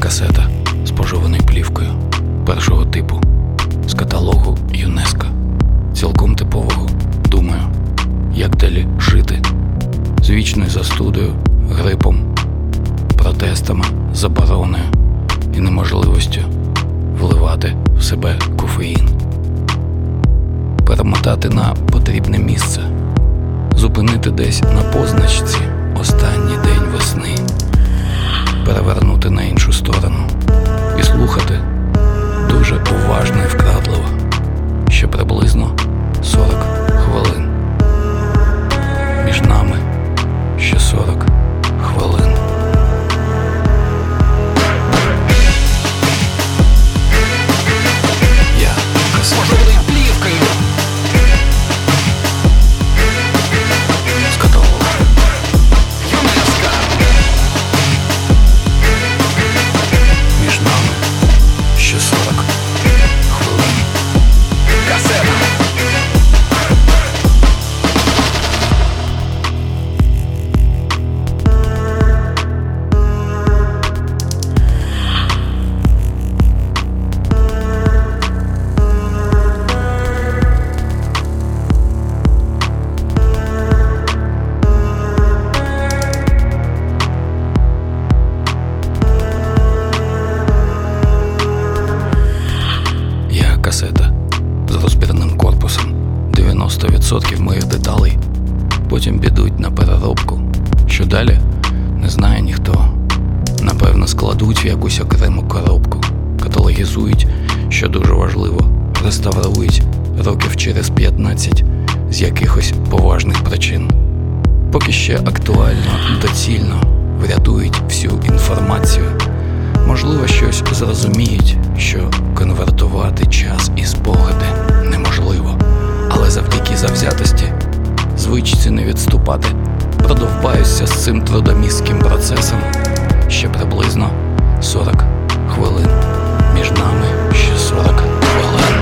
Касета, спожований плівкою першого типу, з каталогу ЮНЕСКО, цілком типового, думаю, як далі жити, з вічною застудою, грипом, протестами, забороною і неможливістю вливати в себе кофеїн, перемотати на потрібне місце, зупинити десь на позначці останній день весни, перевернути на іншу сторону і слухати дуже уважно і вкрадливо, ще приблизно 40 хвилин. Між нами ще 40 хвилин. Я касета. Касета з розбірним корпусом, 90% моїх деталей, потім підуть на переробку. Що далі, не знає ніхто. Напевно, складуть в якусь окрему коробку, каталогізують, що дуже важливо, реставрують років через 15 з якихось поважних причин. Поки ще актуально, доцільно врятують всю інформацію. Можливо, щось зрозуміють, що конвертувати час і спогади неможливо. Але завдяки завзятості, звичці не відступати, продовбаюся з цим трудомістким процесом ще приблизно 40 хвилин. Між нами ще 40 хвилин.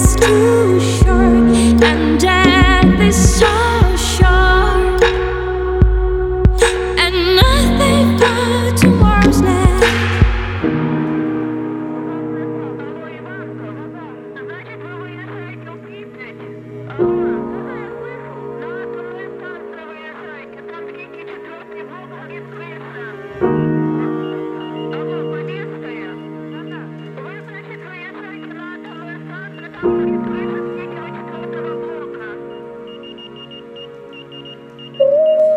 is too short and death is so short, and nothing but tomorrow's left.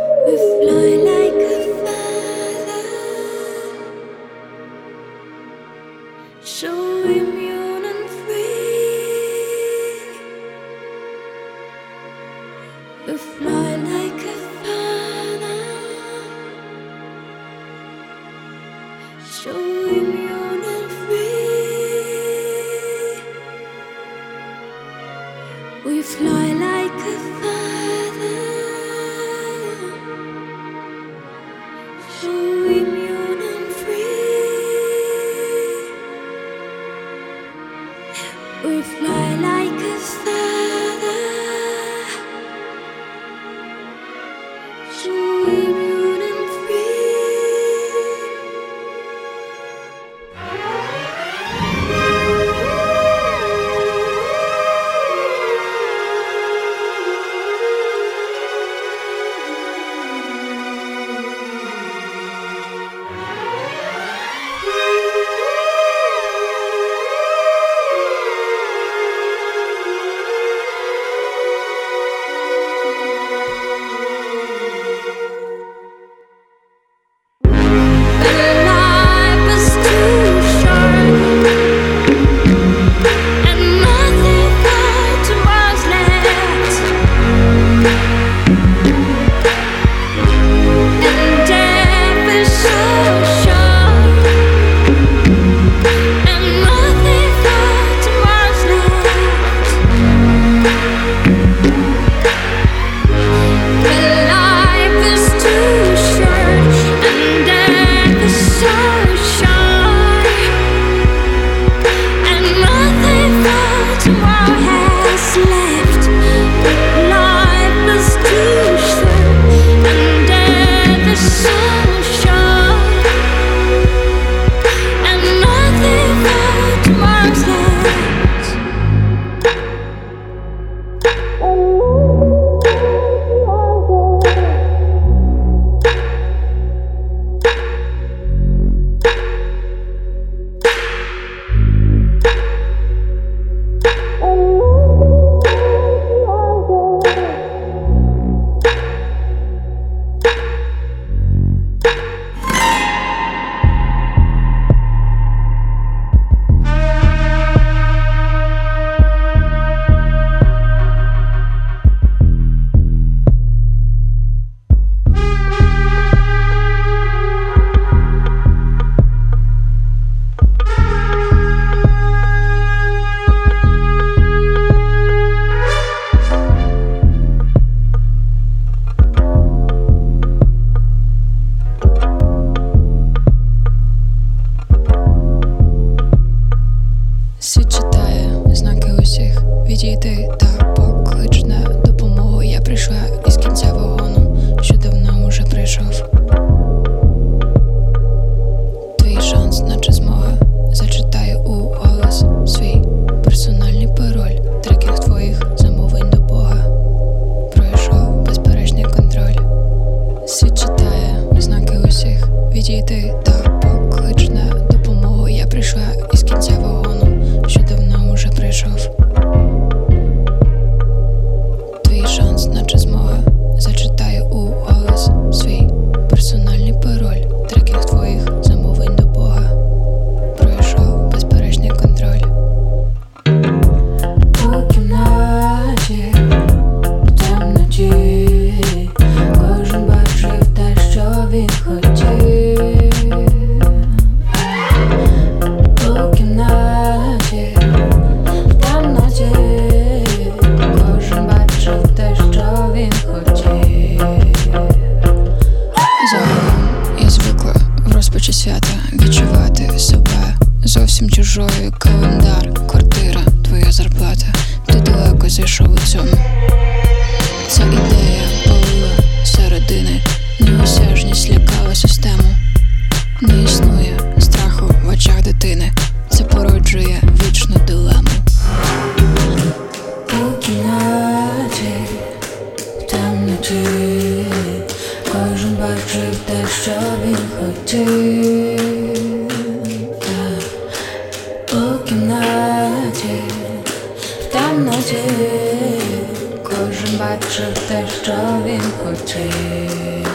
We fly like a feather, so immune and free. We fly like a feather, so immune and free. We fly like a feather. We fly like a feather, so immune and free. Світ читає знаки усіх, відійди та поклич на допомогу. Я прийшла із кінця вагону, що давно уже прийшов. Твій шанс, наче змога, зачитай у голос свій персональний пароль, трекінг твоїх замовлень до Бога. Пройшов безперечний контроль. Світ читає знаки усіх, відійди та поклич на допомогу. Я прийшла із кінця вагону, що давно уже прийшов. Твій шанс, наче змога, зачитай у голос свій персональний пароль, трекінг твоїх замовлень до Бога. Пройшов безперечний контроль. У кімнаті, в темноті, кожен бачив те, що він хотів. У кімнаті, відчувати себе зовсім чужою, календар, квартира, твоя зарплата. зайшов лицем. Ця ідея палила середини, неосяжність лякала систему. Не існує страху в очах дитини, це породжує вічну дилему. Поки ночі, в темноті, кожен бачив те, що він хотів. У кімнаті, в темноті, кожен бачив те, що він хотів.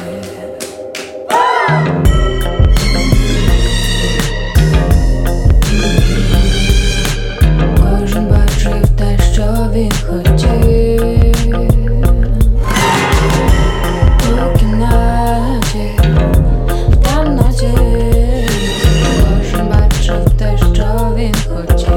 Кожен бачив те, що він хотів. У кімнаті, в темноті, кожен бачив те, що він хотів.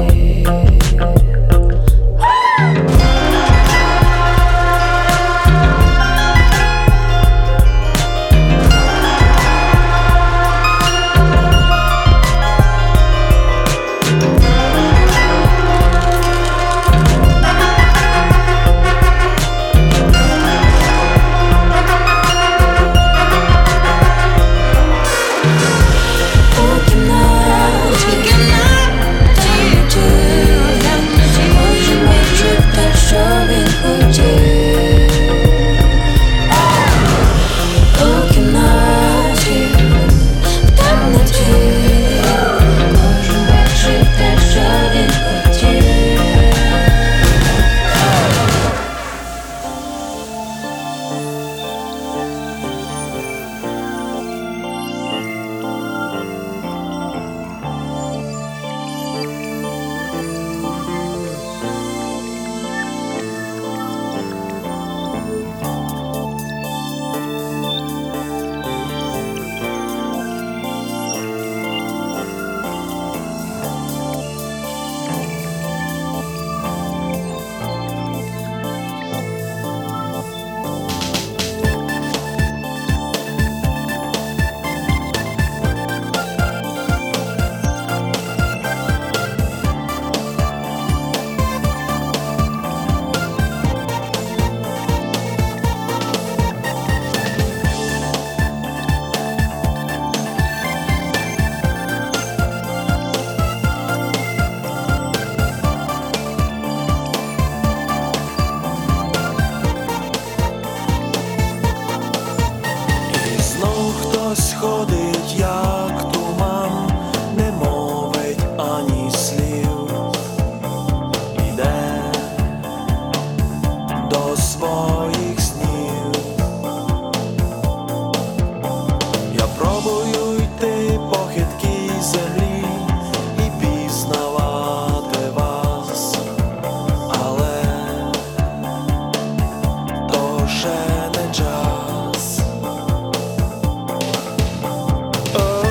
Oh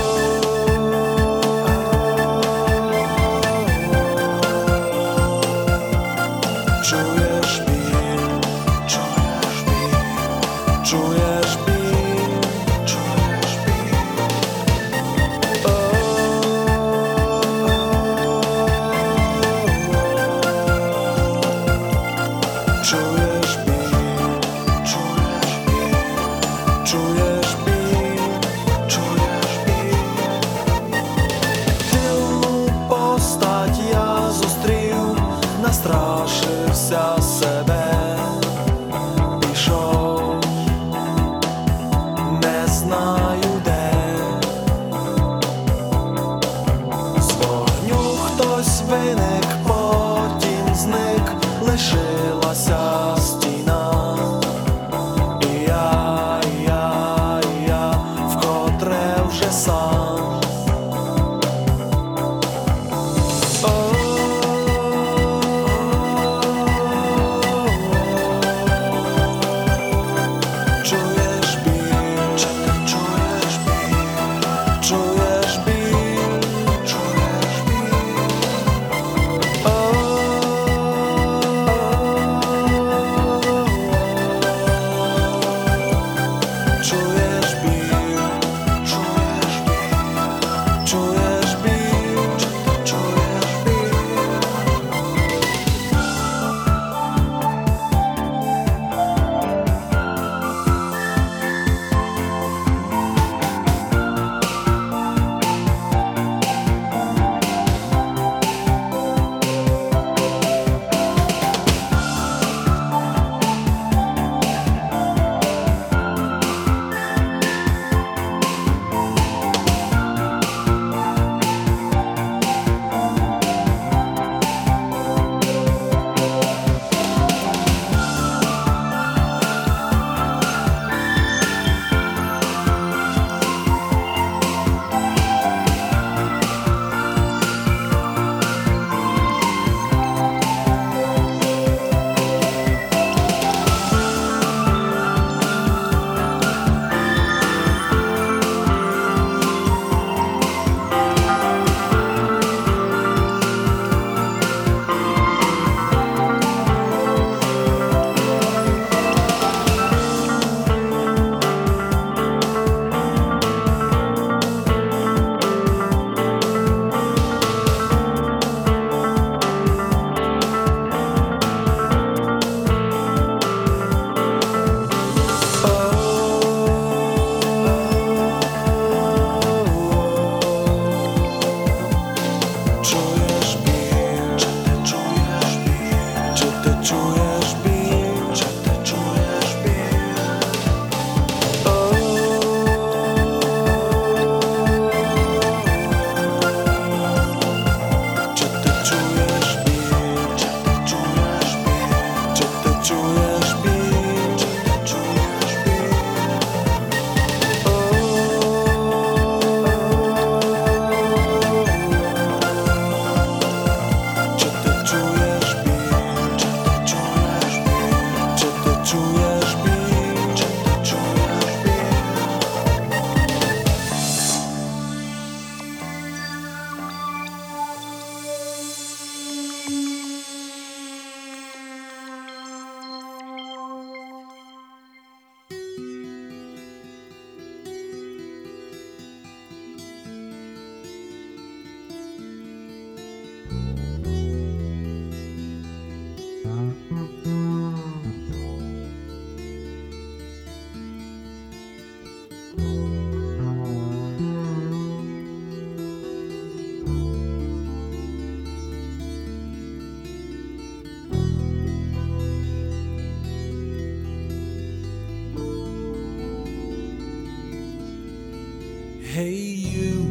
Hey you,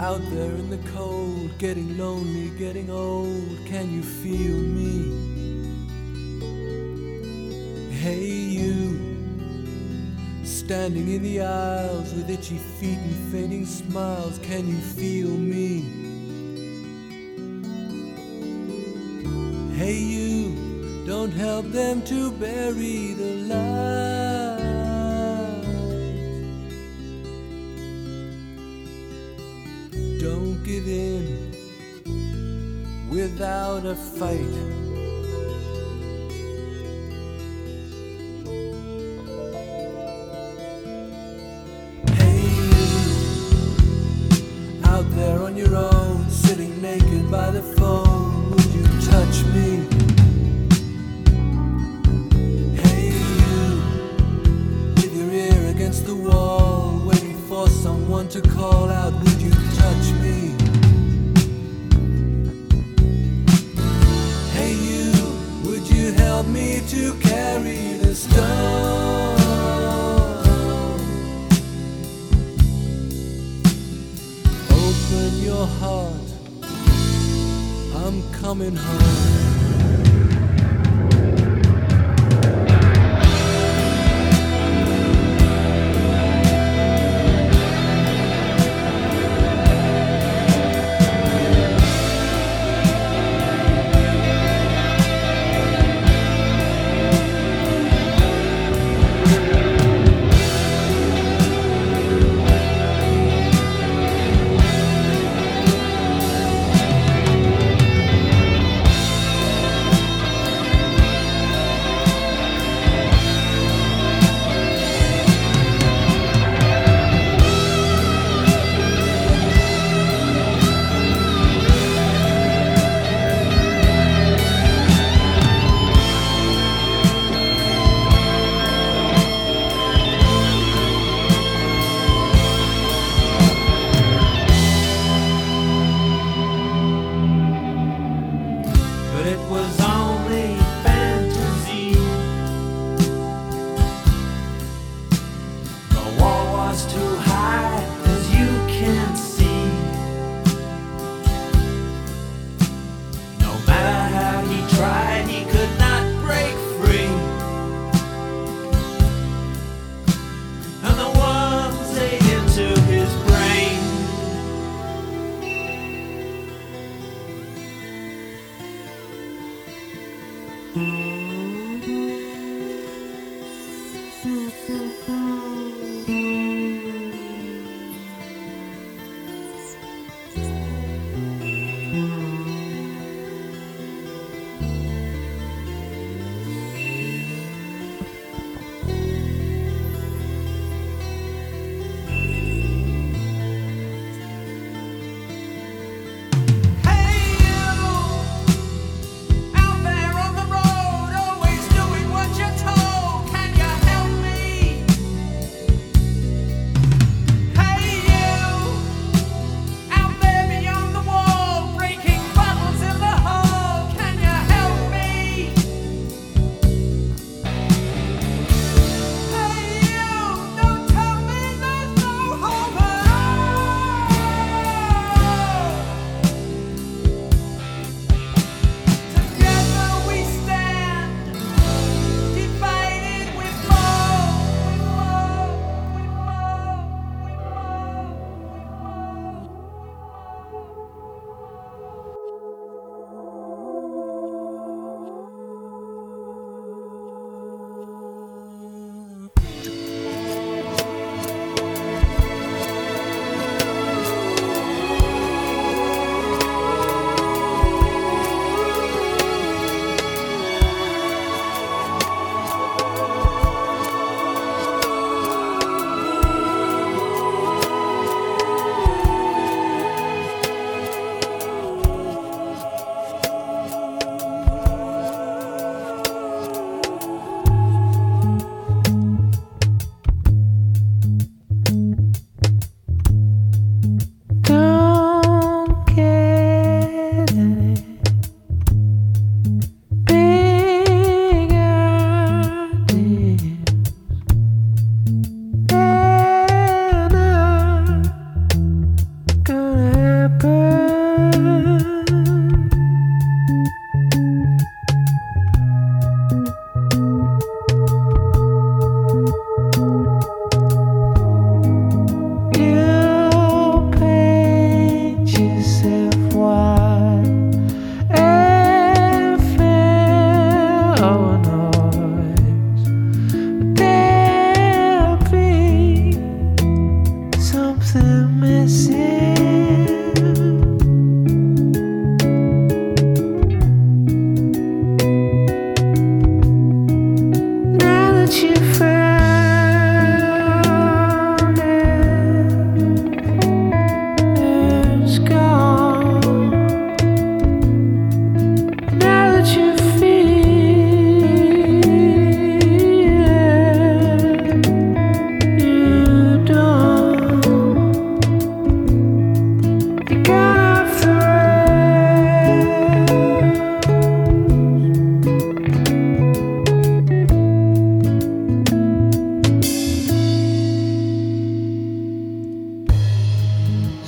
out there in the cold, getting lonely, getting old, can you feel me? Hey you, standing in the aisles with itchy feet and fading smiles, can you feel me? Hey you, don't help them to bury the light. Don't give in without a fight. Hey you, out there on your own, sitting naked by the phone, would you touch me? Hey you, with your ear against the wall, waiting for someone to call out, would you touch me? Hey you, would you help me to carry the stone? Open your heart, I'm coming home.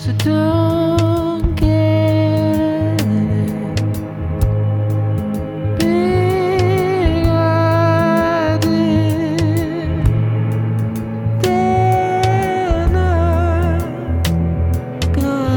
So don't get bigger than a good girl.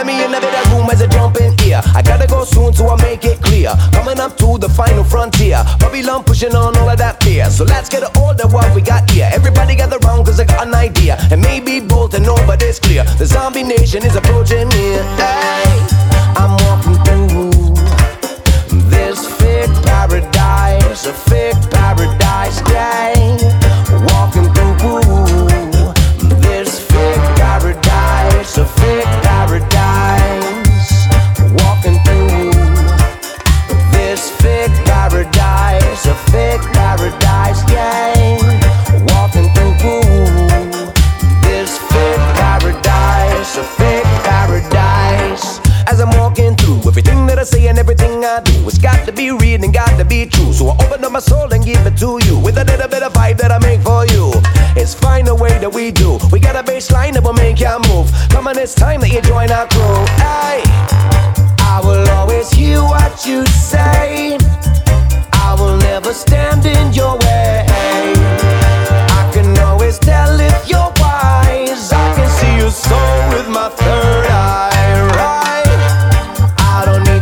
Let me in the room as I jump in here. I gotta go soon so I make it clear. Coming up to the final frontier. Babylon pushing on all of that fear. So let's get an order what we got here. Everybody gather round cause I got an idea. And maybe bold and nobody's clear. The zombie nation is approaching here. Hey, I'm walking through this fake paradise, a fake paradise day. Walking through this fake paradise, a fake paradise. Walking through this fake paradise, a fake paradise day. Walking through this fake paradise, a fake paradise. As I'm walking through, everything that I say and everything I do, it's got to be real and got to be true. So I open up my soul and give it to you, with a little bit of vibe that I make for you. It's fine the way that we do. We got a baseline that will make ya move. Come on, it's time that you join our crew. Hey, I will always hear what you say. I will never stand in your way. I can always tell if you're wise. I can see your soul with my third eye.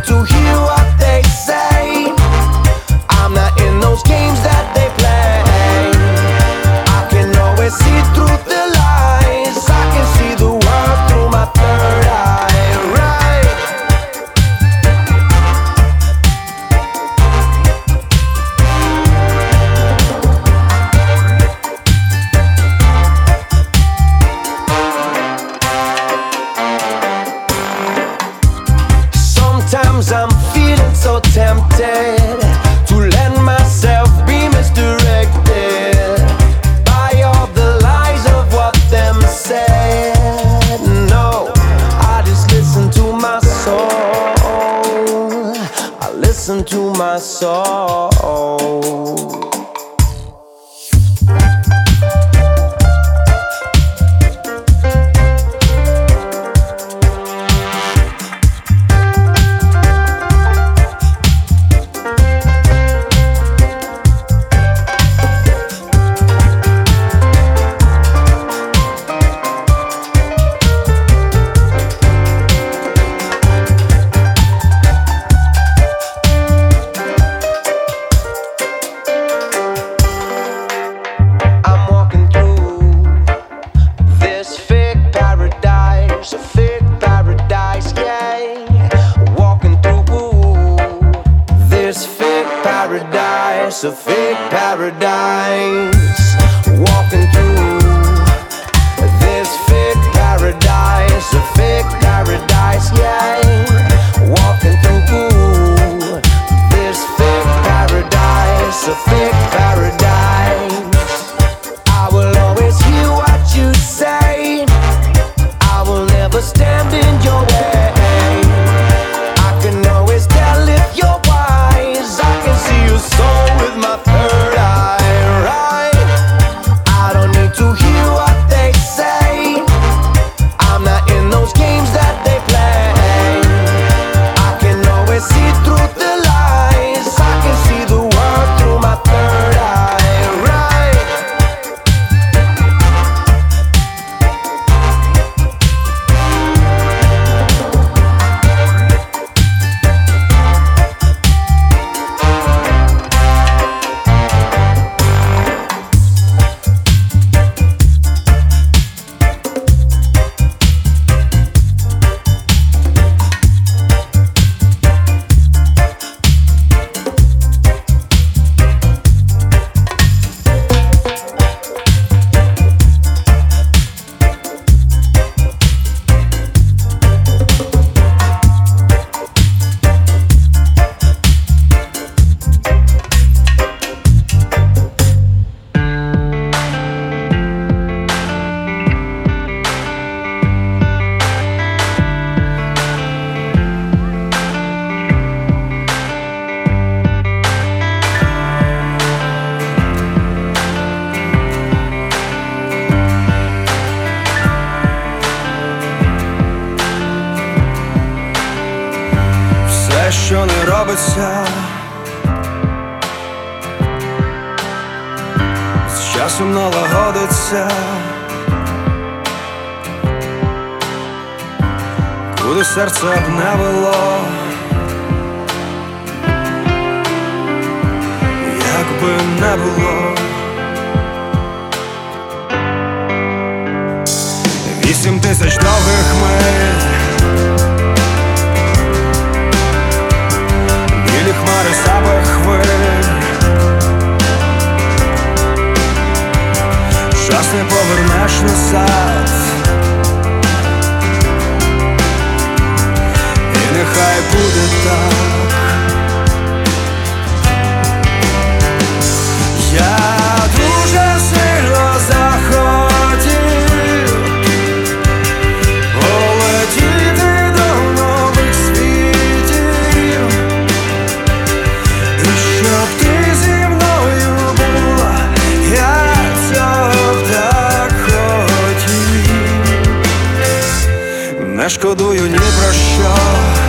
To hear what they say, I'm not in those games that they play. I can always see through the lies. I can see the world through my third eye, right? Sometimes I'm feeling so tempted to let myself be misdirected by all the lies of what them say. No, I just listen to my soul. I listen to my soul. A fake paradise, walking through this fake paradise, a fake paradise, yeah. Walking through this fake paradise, a fake paradise. I will always hear what you say. I will never stand in your way. I can always tell if you're wise. I can see your soul. My third eye, right? I don't need to hear what they say. I'm not in those games that they play. I can always see through the lies. I can see the world through my third eye, куди серце б не вело, як би не було. 8 тисяч довгих миль, білі хмари сабих хвиль. Час не повернеш назад, і нехай буде так. Я дуже сильно захотів полетіти до нових світів, і щоб ти зі мною була, я цього так хотів. Не шкодую ні про що.